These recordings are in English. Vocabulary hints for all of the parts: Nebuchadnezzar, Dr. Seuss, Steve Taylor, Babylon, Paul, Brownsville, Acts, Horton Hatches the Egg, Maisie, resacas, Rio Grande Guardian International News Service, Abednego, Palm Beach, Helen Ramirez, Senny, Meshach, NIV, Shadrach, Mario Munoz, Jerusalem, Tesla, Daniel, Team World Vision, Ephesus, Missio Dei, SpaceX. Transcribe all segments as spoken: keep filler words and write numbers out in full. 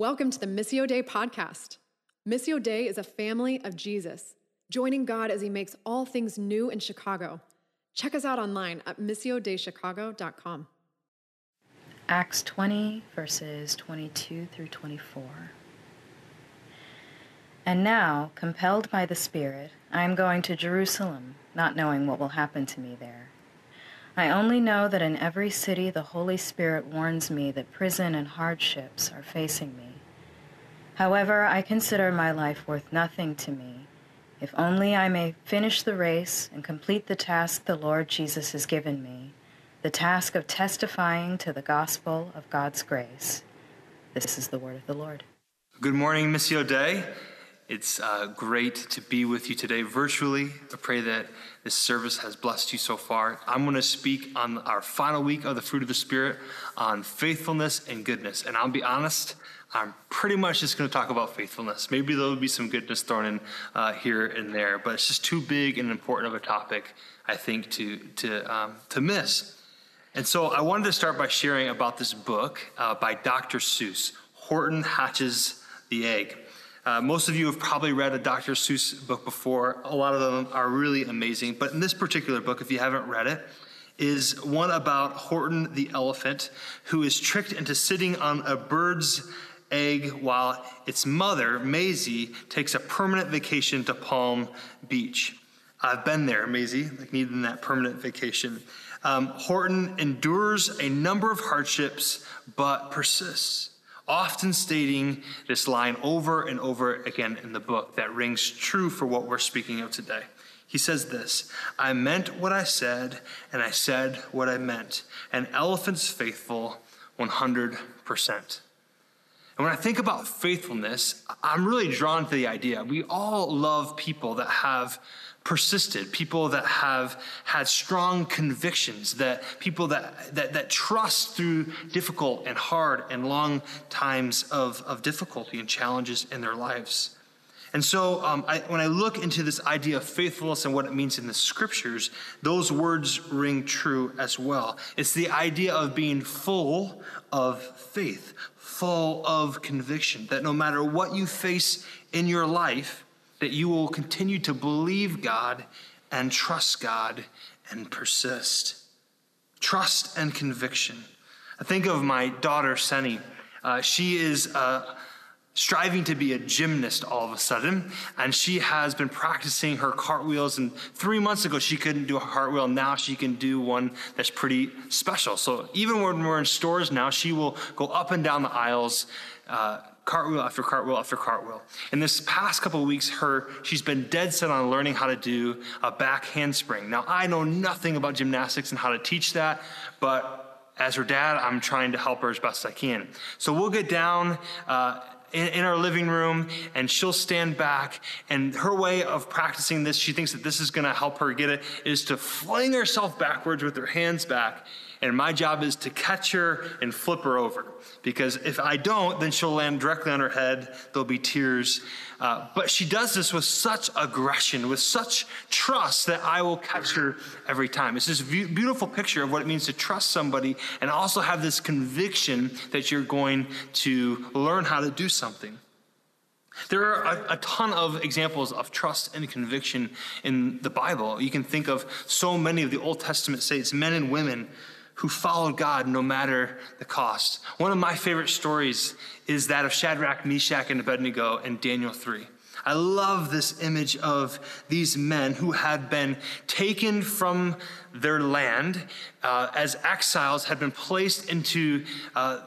Welcome to the Missio Dei podcast. Missio Dei is a family of Jesus, joining God as he makes all things new in Chicago. Check us out online at missio dei chicago dot com. Acts twenty, verses twenty-two through twenty-four. And now, compelled by the Spirit, I am going to Jerusalem, not knowing what will happen to me there. I only know that in every city the Holy Spirit warns me that prison and hardships are facing me. However, I consider my life worth nothing to me, if only I may finish the race and complete the task the Lord Jesus has given me, the task of testifying to the gospel of God's grace. This is the word of the Lord. Good morning, Missio Dei. It's uh, great to be with you today virtually. I pray that this service has blessed you so far. I'm going to speak on our final week of the fruit of the Spirit on faithfulness and goodness. And I'll be honest, I'm pretty much just going to talk about faithfulness. Maybe there'll be some goodness thrown in uh, here and there, but it's just too big and important of a topic, I think, to, to, um, to miss. And so I wanted to start by sharing about this book uh, by Doctor Seuss, Horton Hatches the Egg. Uh, most of you have probably read a Doctor Seuss book before. A lot of them are really amazing. But in this particular book, if you haven't read it, is one about Horton the elephant, who is tricked into sitting on a bird's egg while its mother, Maisie, takes a permanent vacation to Palm Beach. I've been there, Maisie, like needing that permanent vacation. Um, Horton endures a number of hardships, but persists, often stating this line over and over again in the book that rings true for what we're speaking of today. He says this, "I meant what I said, and I said what I meant. An elephant's faithful one hundred percent. And when I think about faithfulness, I'm really drawn to the idea. We all love people that have persisted, people that have had strong convictions, that people that, that, that trust through difficult and hard and long times of, of difficulty and challenges in their lives. And so um, I, when I look into this idea of faithfulness and what it means in the scriptures, those words ring true as well. It's the idea of being full of faith, full of conviction, that no matter what you face in your life, that you will continue to believe God and trust God and persist. Trust and conviction. I think of my daughter, Senny. Uh, she is uh, striving to be a gymnast all of a sudden, and she has been practicing her cartwheels, and three months ago she couldn't do a cartwheel. Now she can do one that's pretty special. So even when we're in stores now, she will go up and down the aisles, uh, cartwheel after cartwheel after cartwheel. In this past couple of weeks, her she's been dead set on learning how to do a back handspring. Now, I know nothing about gymnastics and how to teach that, but as her dad, I'm trying to help her as best I can. So we'll get down uh, in, in our living room, and she'll stand back, and her way of practicing this, she thinks that this is going to help her get it, is to fling herself backwards with her hands back. And my job is to catch her and flip her over. Because if I don't, then she'll land directly on her head. There'll be tears. Uh, but she does this with such aggression, with such trust that I will catch her every time. It's this beautiful picture of what it means to trust somebody and also have this conviction that you're going to learn how to do something. There are a, a ton of examples of trust and conviction in the Bible. You can think of so many of the Old Testament saints, men and women, who followed God no matter the cost. One of my favorite stories is that of Shadrach, Meshach, and Abednego in Daniel three. I love this image of these men who had been taken from their land uh, as exiles, had been placed into uh,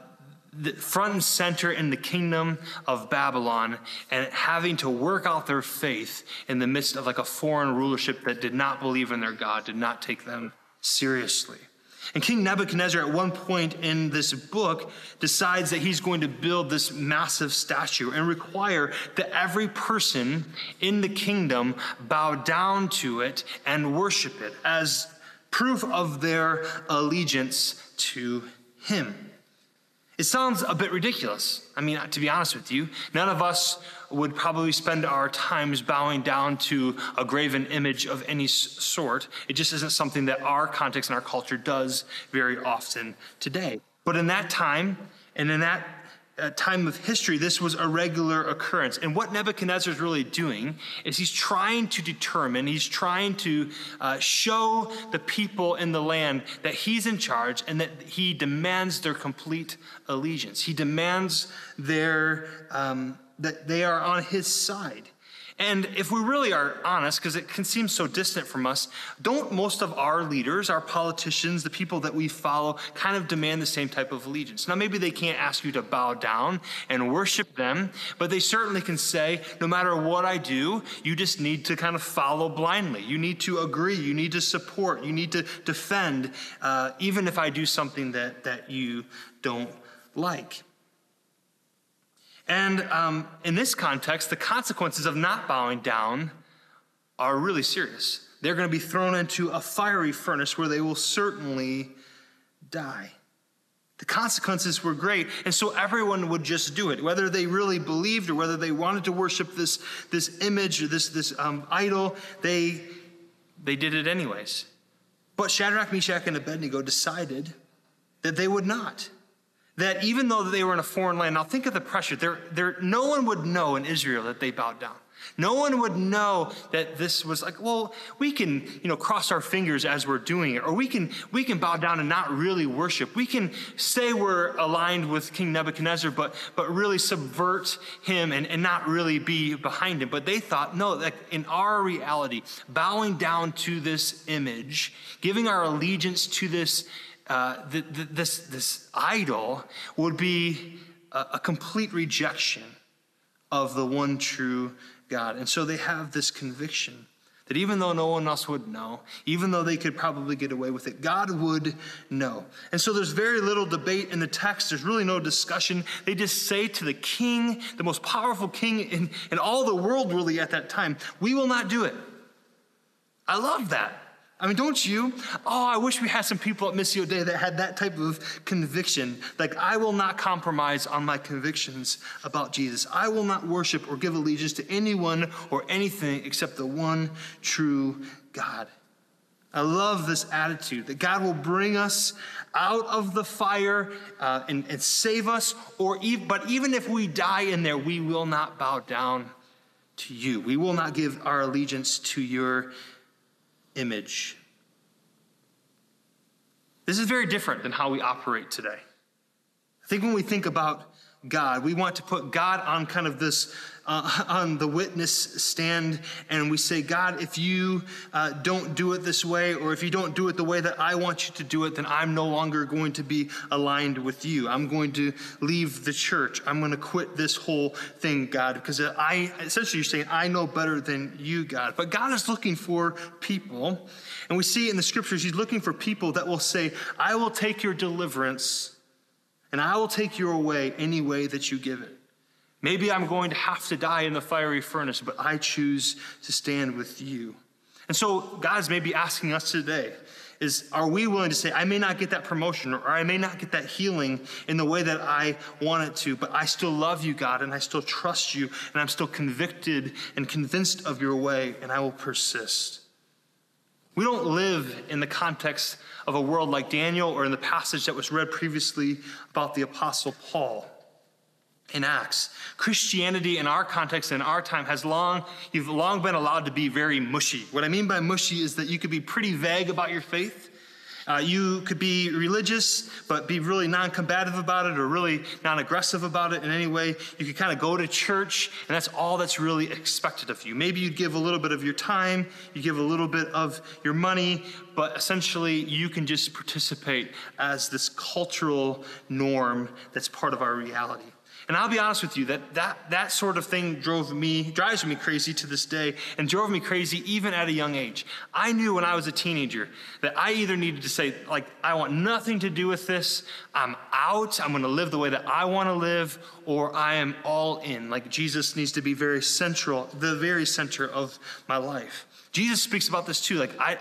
the front and center in the kingdom of Babylon, and having to work out their faith in the midst of like a foreign rulership that did not believe in their God, did not take them seriously. And King Nebuchadnezzar, at one point in this book, decides that he's going to build this massive statue and require that every person in the kingdom bow down to it and worship it as proof of their allegiance to him. It sounds a bit ridiculous. I mean, to be honest with you, none of us would probably spend our times bowing down to a graven image of any sort. It just isn't something that our context and our culture does very often today. But in that time and in that uh, time of history, this was a regular occurrence. And what Nebuchadnezzar is really doing is he's trying to determine, he's trying to uh, show the people in the land that he's in charge and that he demands their complete allegiance. He demands their um, that they are on his side. And if we really are honest, because it can seem so distant from us, don't most of our leaders, our politicians, the people that we follow, kind of demand the same type of allegiance? Now, maybe they can't ask you to bow down and worship them, but they certainly can say, no matter what I do, you just need to kind of follow blindly. You need to agree. You need to support. You need to defend, uh, even if I do something that, that you don't like. And um, in this context, the consequences of not bowing down are really serious. They're going to be thrown into a fiery furnace where they will certainly die. The consequences were great, and so everyone would just do it, whether they really believed or whether they wanted to worship this, this image or this, this um, idol, they, they did it anyways. But Shadrach, Meshach, and Abednego decided that they would not. That even though they were in a foreign land, now think of the pressure. There, there, no one would know in Israel that they bowed down. No one would know that this was like, well, we can, you know, cross our fingers as we're doing it, or we can, we can bow down and not really worship. We can say we're aligned with King Nebuchadnezzar, but, but really subvert him and, and not really be behind him. But they thought, no, like in our reality, bowing down to this image, giving our allegiance to this Uh, the, the, this, this idol would be a, a complete rejection of the one true God. And so they have this conviction that even though no one else would know, even though they could probably get away with it, God would know. And so there's very little debate in the text. There's really no discussion. They just say to the king, the most powerful king in, in all the world really at that time, we will not do it. I love that. I mean, don't you? Oh, I wish we had some people at Missio Dei that had that type of conviction. Like, I will not compromise on my convictions about Jesus. I will not worship or give allegiance to anyone or anything except the one true God. I love this attitude that God will bring us out of the fire uh, and, and save us. Or even, but even if we die in there, we will not bow down to you. We will not give our allegiance to your image. This is very different than how we operate today. I think when we think about God, we want to put God on kind of this, uh, on the witness stand, and we say, God, if you uh, don't do it this way, or if you don't do it the way that I want you to do it, then I'm no longer going to be aligned with you. I'm going to leave the church. I'm going to quit this whole thing, God, because I, essentially you're saying, I know better than you, God. But God is looking for people, and we see in the scriptures, he's looking for people that will say, I will take your deliverance, and I will take your way any way that you give it. Maybe I'm going to have to die in the fiery furnace, but I choose to stand with you. And so God's maybe asking us today is, are we willing to say, I may not get that promotion, or I may not get that healing in the way that I want it to, but I still love you, God, and I still trust you, and I'm still convicted and convinced of your way, and I will persist. We don't live in the context of a world like Daniel or in the passage that was read previously about the Apostle Paul in Acts. Christianity in our context, in our time, has long, you've long been allowed to be very mushy. What I mean by mushy is that you could be pretty vague about your faith. Uh, you could be religious, but be really non-combative about it or really non-aggressive about it in any way. You could kind of go to church, and that's all that's really expected of you. Maybe you'd give a little bit of your time, you give a little bit of your money, but essentially you can just participate as this cultural norm that's part of our reality. And I'll be honest with you, that, that that sort of thing drove me, drives me crazy to this day, and drove me crazy even at a young age. I knew when I was a teenager that I either needed to say, like, I want nothing to do with this, I'm out, I'm going to live the way that I want to live, or I am all in. Like, Jesus needs to be very central, the very center of my life. Jesus speaks about this too, like, I,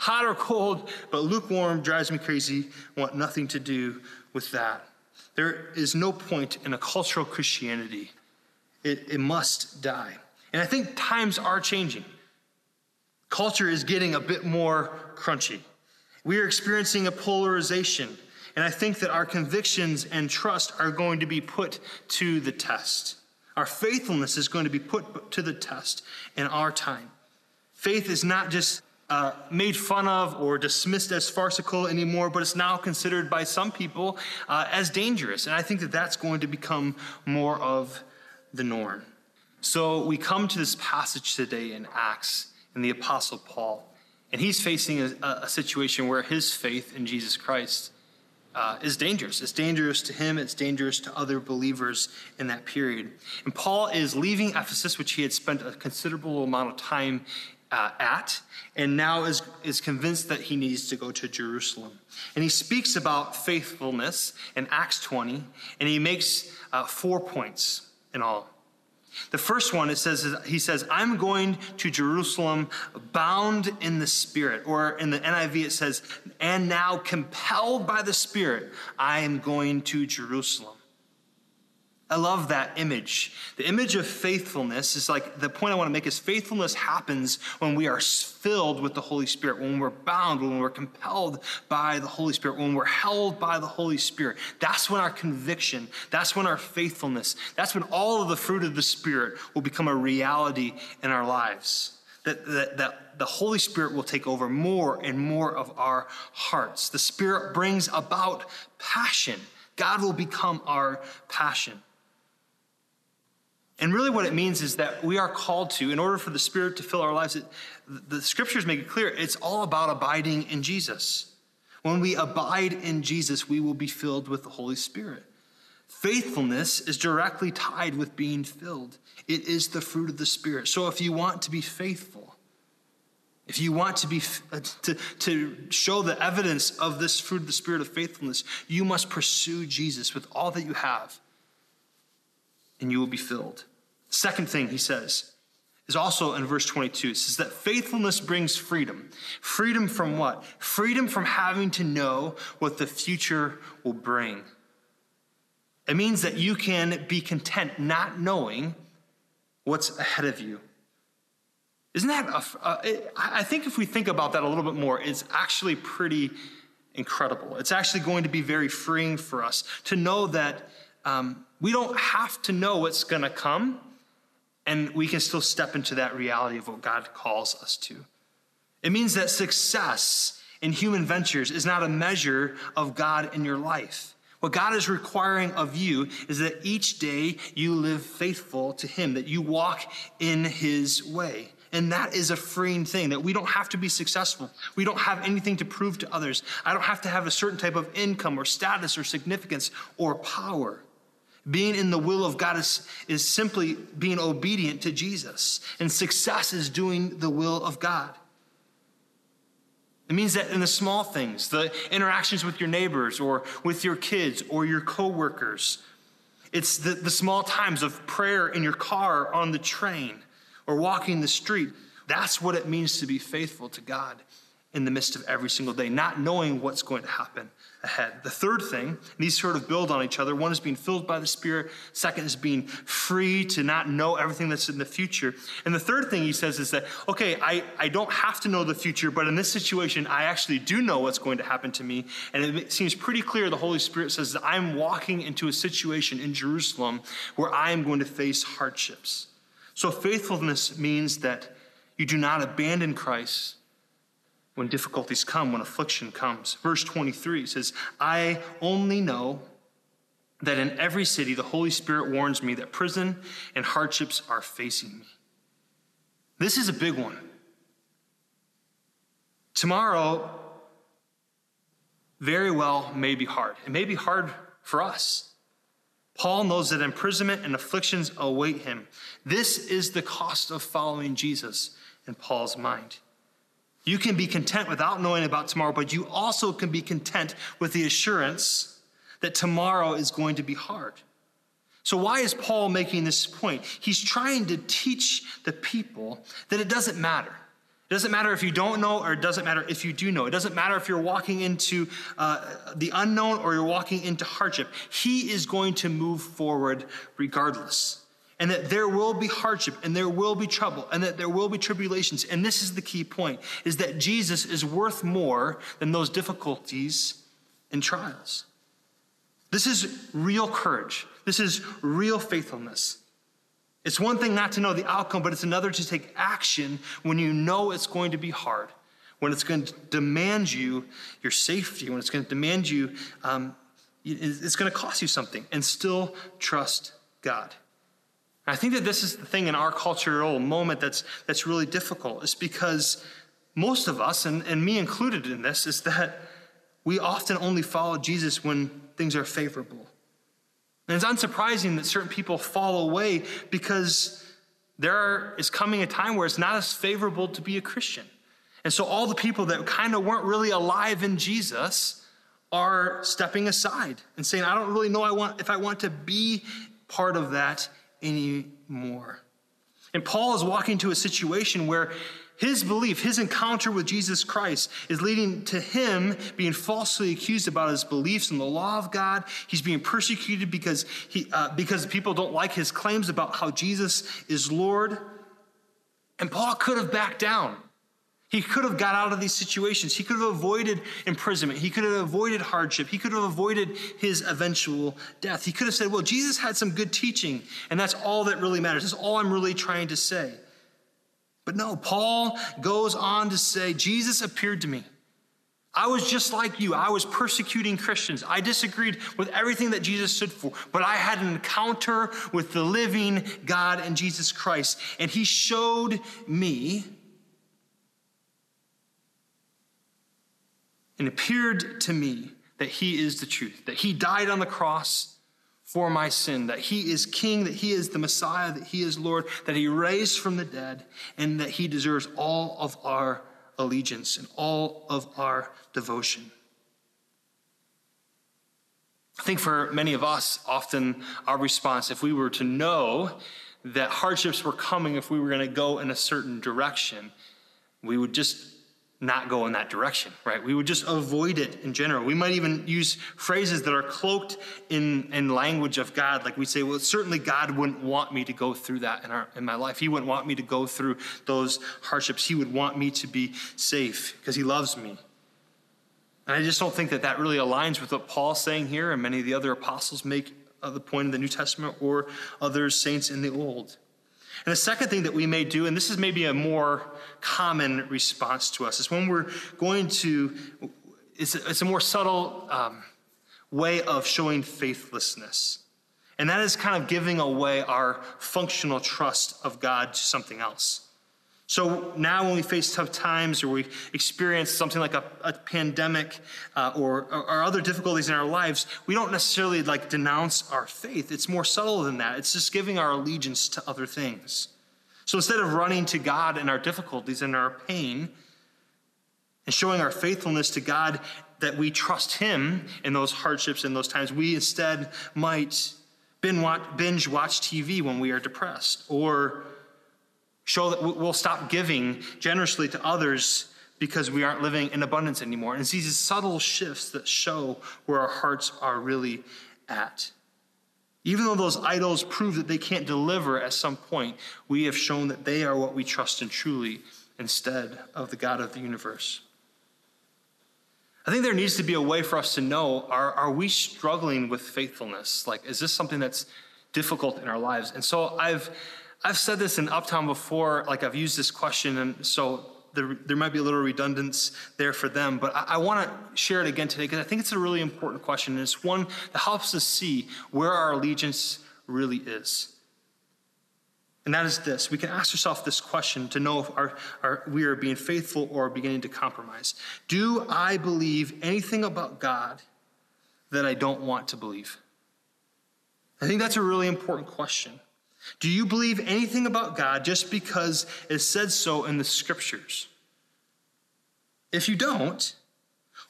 hot or cold, but lukewarm drives me crazy, I want nothing to do with that. There is no point in a cultural Christianity. It, it must die. And I think times are changing. Culture is getting a bit more crunchy. We are experiencing a polarization. And I think that our convictions and trust are going to be put to the test. Our faithfulness is going to be put to the test in our time. Faith is not just uh, made fun of or dismissed as farcical anymore, but it's now considered by some people uh, as dangerous. And I think that that's going to become more of the norm. So we come to this passage today in Acts in the Apostle Paul, and he's facing a, a situation where his faith in Jesus Christ Uh, is dangerous. It's dangerous to him. It's dangerous to other believers in that period. And Paul is leaving Ephesus, which he had spent a considerable amount of time uh, at, and now is, is convinced that he needs to go to Jerusalem. And he speaks about faithfulness in Acts twenty, and he makes uh, four points in all. The first one, it says, he says, I'm going to Jerusalem bound in the Spirit. Or in the N I V, it says, and now compelled by the Spirit, I am going to Jerusalem. I love that image. The image of faithfulness is like, the point I want to make is faithfulness happens when we are filled with the Holy Spirit, when we're bound, when we're compelled by the Holy Spirit, when we're held by the Holy Spirit. That's when our conviction, that's when our faithfulness, that's when all of the fruit of the Spirit will become a reality in our lives. That, that, that the Holy Spirit will take over more and more of our hearts. The Spirit brings about passion. God will become our passion. And really what it means is that we are called to, in order for the Spirit to fill our lives, it, the scriptures make it clear, it's all about abiding in Jesus. When we abide in Jesus, we will be filled with the Holy Spirit. Faithfulness is directly tied with being filled. It is the fruit of the Spirit. So if you want to be faithful, if you want to be to, to show the evidence of this fruit of the Spirit of faithfulness, you must pursue Jesus with all that you have, and you will be filled. Second thing he says is also in verse twenty-two. It says that faithfulness brings freedom. Freedom from what? Freedom from having to know what the future will bring. It means that you can be content not knowing what's ahead of you. Isn't that, a, uh, it, I think if we think about that a little bit more, it's actually pretty incredible. It's actually going to be very freeing for us to know that Um, we don't have to know what's going to come, and we can still step into that reality of what God calls us to. It means that success in human ventures is not a measure of God in your life. What God is requiring of you is that each day you live faithful to him, that you walk in his way. And that is a freeing thing, that we don't have to be successful. We don't have anything to prove to others. I don't have to have a certain type of income or status or significance or power. Being in the will of God is, is simply being obedient to Jesus. And success is doing the will of God. It means that in the small things, the interactions with your neighbors or with your kids or your coworkers, it's the, the small times of prayer in your car, on the train, or walking the street. That's what it means to be faithful to God in the midst of every single day, not knowing what's going to happen ahead. The third thing, and these sort of build on each other, one is being filled by the Spirit, second is being free to not know everything that's in the future. And the third thing he says is that, okay, I, I don't have to know the future, but in this situation, I actually do know what's going to happen to me. And it seems pretty clear the Holy Spirit says that I'm walking into a situation in Jerusalem where I am going to face hardships. So faithfulness means that you do not abandon Christ when difficulties come, when affliction comes. Verse twenty-three says, I only know that in every city the Holy Spirit warns me that prison and hardships are facing me. This is a big one. Tomorrow very well may be hard. It may be hard for us. Paul knows that imprisonment and afflictions await him. This is the cost of following Jesus in Paul's mind. You can be content without knowing about tomorrow, but you also can be content with the assurance that tomorrow is going to be hard. So why is Paul making this point? He's trying to teach the people that it doesn't matter. It doesn't matter if you don't know, or it doesn't matter if you do know. It doesn't matter if you're walking into uh, the unknown or you're walking into hardship. He is going to move forward regardless. And that there will be hardship, and there will be trouble, and that there will be tribulations. And this is the key point, is that Jesus is worth more than those difficulties in trials. This is real courage. This is real faithfulness. It's one thing not to know the outcome, but it's another to take action when you know it's going to be hard, when it's going to demand you your safety, when it's going to demand you, um, it's going to cost you something, and still trust God. I think that this is the thing in our cultural moment that's that's really difficult. It's because most of us, and, and me included in this, is that we often only follow Jesus when things are favorable. And it's unsurprising that certain people fall away because there is coming a time where it's not as favorable to be a Christian. And so all the people that kind of weren't really alive in Jesus are stepping aside and saying, I don't really know I want if I want to be part of that anymore. And Paul is walking to a situation where his belief, his encounter with Jesus Christ is leading to him being falsely accused about his beliefs in the law of God. He's being persecuted because he uh, because people don't like his claims about how Jesus is Lord. And Paul could have backed down. He could have got out of these situations. He could have avoided imprisonment. He could have avoided hardship. He could have avoided his eventual death. He could have said, well, Jesus had some good teaching, and that's all that really matters. That's all I'm really trying to say. But no, Paul goes on to say, Jesus appeared to me. I was just like you. I was persecuting Christians. I disagreed with everything that Jesus stood for, but I had an encounter with the living God and Jesus Christ, and he showed me and appeared to me that he is the truth, that he died on the cross for my sin, that he is king, that he is the Messiah, that he is Lord, that he raised from the dead, and that he deserves all of our allegiance and all of our devotion. I think for many of us, often our response, if we were to know that hardships were coming, if we were going to go in a certain direction, we would just not go in that direction, right? We would just avoid it in general. We might even use phrases that are cloaked in, in language of God. Like we say, well, certainly God wouldn't want me to go through that in, our, in my life. He wouldn't want me to go through those hardships. He would want me to be safe because he loves me. And I just don't think that that really aligns with what Paul's saying here, and many of the other apostles make the point in the New Testament or other saints in the Old. And the second thing that we may do, and this is maybe a more common response to us, is when we're going to, it's a, it's a more subtle um, way of showing faithlessness. And that is kind of giving away our functional trust of God to something else. So now when we face tough times or we experience something like a, a pandemic uh, or, or other difficulties in our lives, we don't necessarily like denounce our faith. It's more subtle than that. It's just giving our allegiance to other things. So instead of running to God in our difficulties and our pain and showing our faithfulness to God that we trust him in those hardships and those times, we instead might binge watch T V when we are depressed, or show that we'll stop giving generously to others because we aren't living in abundance anymore. And it's these subtle shifts that show where our hearts are really at. Even though those idols prove that they can't deliver at some point, we have shown that they are what we trust in truly instead of the God of the universe. I think there needs to be a way for us to know, are, are we struggling with faithfulness? Like, is this something that's difficult in our lives? And so I've... I've said this in Uptown before, like I've used this question, and so there, there might be a little redundance there for them, but I, I want to share it again today because I think it's a really important question, and it's one that helps us see where our allegiance really is. And that is this. We can ask ourselves this question to know if our, our, we are being faithful or beginning to compromise. Do I believe anything about God that I don't want to believe? I think that's a really important question. Do you believe anything about God just because it says so in the scriptures? If you don't,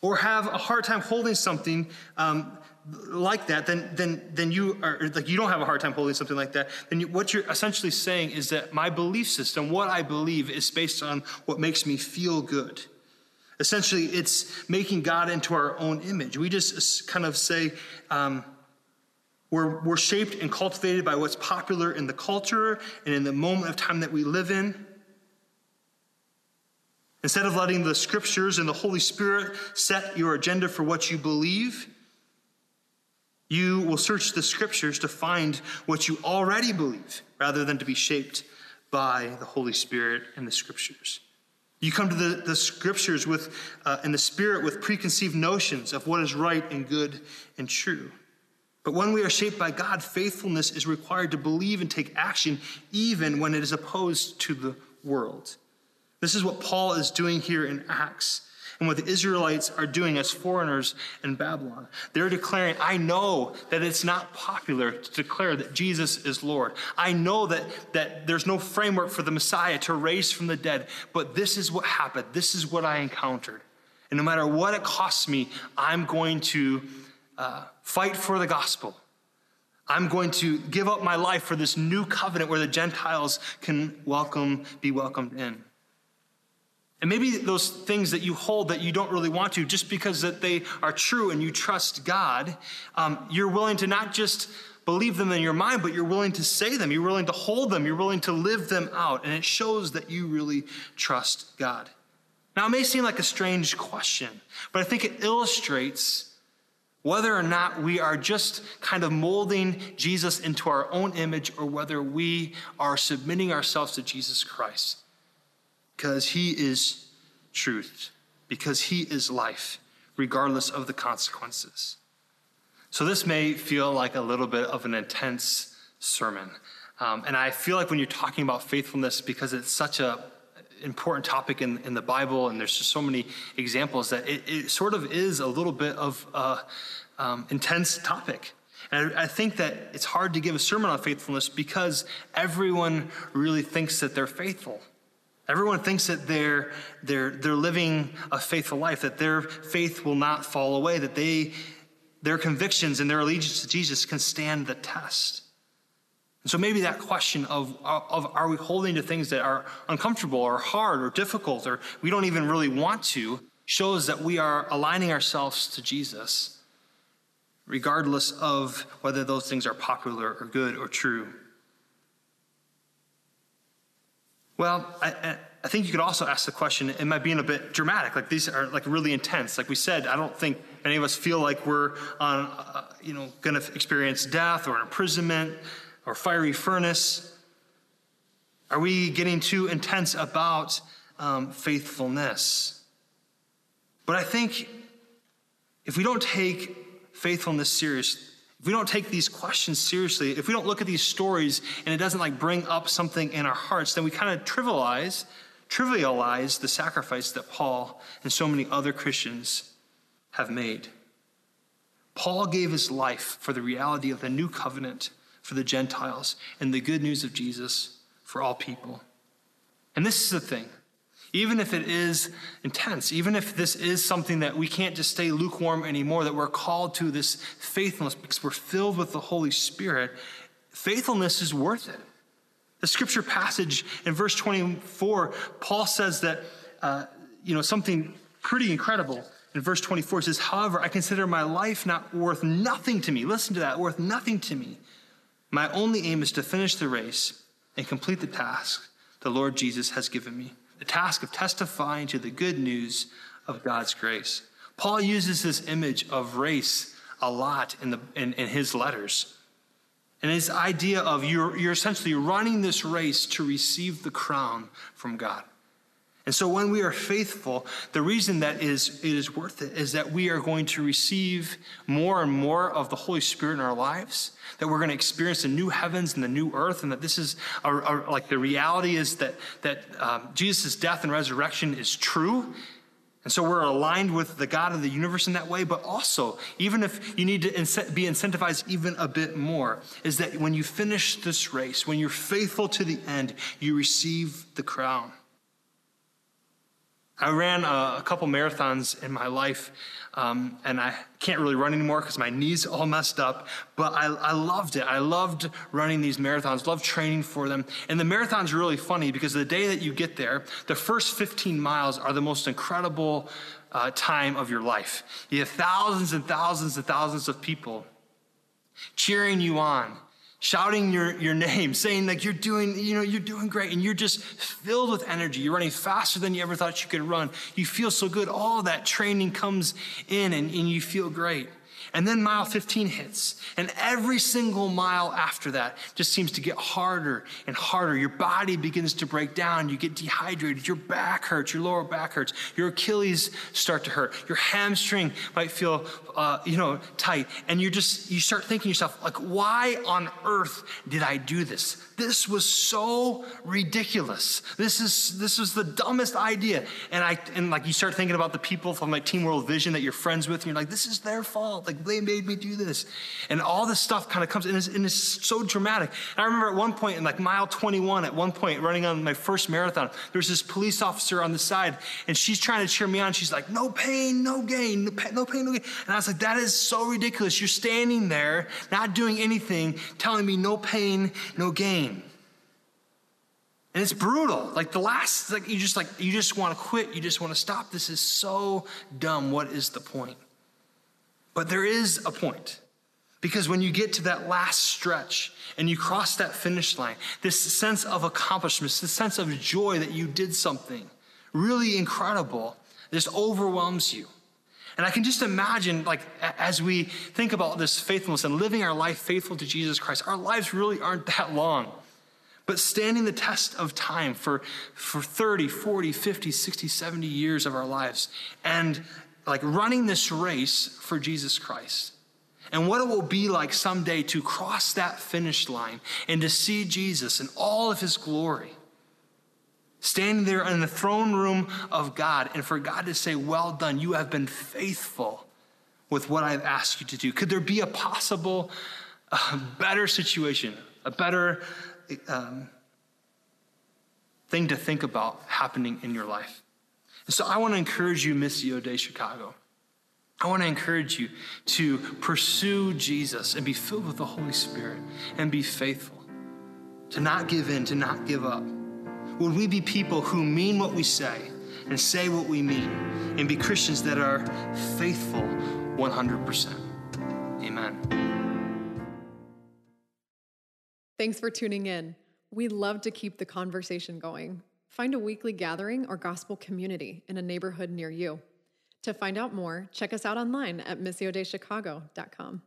or have a hard time holding something um, like that, then then then you are like you don't have a hard time holding something like that. Then you, what you're essentially saying is that my belief system, what I believe, is based on what makes me feel good. Essentially, it's making God into our own image. We just kind of say. Um, We're, we're shaped and cultivated by what's popular in the culture and in the moment of time that we live in. Instead of letting the scriptures and the Holy Spirit set your agenda for what you believe, you will search the scriptures to find what you already believe rather than to be shaped by the Holy Spirit and the scriptures. You come to the, the scriptures with uh, and the Spirit with preconceived notions of what is right and good and true. But when we are shaped by God, faithfulness is required to believe and take action, even when it is opposed to the world. This is what Paul is doing here in Acts, and what the Israelites are doing as foreigners in Babylon. They're declaring, I know that it's not popular to declare that Jesus is Lord. I know that, that there's no framework for the Messiah to raise from the dead, but this is what happened. This is what I encountered. And no matter what it costs me, I'm going to uh, fight for the gospel. I'm going to give up my life for this new covenant where the Gentiles can welcome, be welcomed in. And maybe those things that you hold that you don't really want to, just because that they are true and you trust God, um, you're willing to not just believe them in your mind, but you're willing to say them. You're willing to hold them. You're willing to live them out. And it shows that you really trust God. Now, it may seem like a strange question, but I think it illustrates whether or not we are just kind of molding Jesus into our own image or whether we are submitting ourselves to Jesus Christ. Because he is truth, because he is life, regardless of the consequences. So this may feel like a little bit of an intense sermon. Um, and I feel like when you're talking about faithfulness, because it's such an important topic in, in the Bible, and there's just so many examples, that it, it sort of is a little bit of an um, intense topic. And I think that it's hard to give a sermon on faithfulness because everyone really thinks that they're faithful. Everyone thinks that they're, they're, they're living a faithful life, that their faith will not fall away, that they, their convictions and their allegiance to Jesus can stand the test. And so maybe that question of, of are we holding to things that are uncomfortable or hard or difficult or we don't even really want to shows that we are aligning ourselves to Jesus, regardless of whether those things are popular or good or true. Well, I, I think you could also ask the question, am I being a bit dramatic? Like these are like really intense. Like we said, I don't think any of us feel like we're on, uh, you know, going to experience death or imprisonment or fiery furnace. Are we getting too intense about um, faithfulness? But I think if we don't take faithfulness seriously, if we don't take these questions seriously, if we don't look at these stories and it doesn't like bring up something in our hearts, then we kind of trivialize, trivialize the sacrifice that Paul and so many other Christians have made. Paul gave his life for the reality of the new covenant for the Gentiles and the good news of Jesus for all people. And this is the thing. Even if it is intense, even if this is something that we can't just stay lukewarm anymore, that we're called to this faithfulness because we're filled with the Holy Spirit, faithfulness is worth it. The scripture passage in verse twenty-four, Paul says that, uh, you know, something pretty incredible. In verse twenty-four, it says, however, I consider my life not worth nothing to me. Listen to that, worth nothing to me. My only aim is to finish the race and complete the task the Lord Jesus has given me. The task of testifying to the good news of God's grace. Paul uses this image of race a lot in, the, in, in his letters. And his idea of you're, you're essentially running this race to receive the crown from God. And so when we are faithful, the reason that is, it is worth it is that we are going to receive more and more of the Holy Spirit in our lives, that we're going to experience the new heavens and the new earth, and that this is a, a, like the reality is that, that um, Jesus' death and resurrection is true. And so we're aligned with the God of the universe in that way, but also, even if you need to be incentivized even a bit more, is that when you finish this race, when you're faithful to the end, you receive the crown. I ran a couple marathons in my life, um, and I can't really run anymore because my knee's all messed up, but I, I loved it. I loved running these marathons, loved training for them. And the marathon's really funny because the day that you get there, the first fifteen miles are the most incredible uh, time of your life. You have thousands and thousands and thousands of people cheering you on, shouting your, your name, saying like you're doing, you know, you're doing great, and you're just filled with energy. You're running faster than you ever thought you could run. You feel so good. All that training comes in and, and you feel great. And then mile fifteen hits. And every single mile after that just seems to get harder and harder. Your body begins to break down. You get dehydrated. Your back hurts. Your lower back hurts. Your Achilles start to hurt. Your hamstring might feel, uh, you know, tight. And you just, you start thinking to yourself, like, why on earth did I do this? This was so ridiculous. This is, this is the dumbest idea. And I, and like, you start thinking about the people from like Team World Vision that you're friends with. And you're like, this is their fault. Like, they made me do this. And all this stuff kind of comes in, and it's so dramatic. And I remember at one point, in like mile twenty-one, at one point running on my first marathon, there's this police officer on the side, and she's trying to cheer me on. She's like, no pain, no gain, no pain, no gain. And I was like, that is so ridiculous. You're standing there, not doing anything, telling me no pain, no gain. And it's brutal. Like the last, like you just like, you just want to quit. You just want to stop. This is so dumb. What is the point? But there is a point, because when you get to that last stretch and you cross that finish line, this sense of accomplishment, this sense of joy that you did something really incredible, just overwhelms you. And I can just imagine, like, as we think about this faithfulness and living our life faithful to Jesus Christ, our lives really aren't that long. But standing the test of time for, for thirty, forty, fifty, sixty, seventy years of our lives, and like running this race for Jesus Christ, and what it will be like someday to cross that finish line and to see Jesus in all of his glory, standing there in the throne room of God, and for God to say, well done, you have been faithful with what I've asked you to do. Could there be a possible uh, better situation, a better um, thing to think about happening in your life? So I want to encourage you, Missio Dei Chicago. I want to encourage you to pursue Jesus and be filled with the Holy Spirit and be faithful, to not give in, to not give up. Would we be people who mean what we say and say what we mean, and be Christians that are faithful one hundred percent? Amen. Thanks for tuning in. We love to keep the conversation going. Find a weekly gathering or gospel community in a neighborhood near you. To find out more, check us out online at missio dei chicago dot com.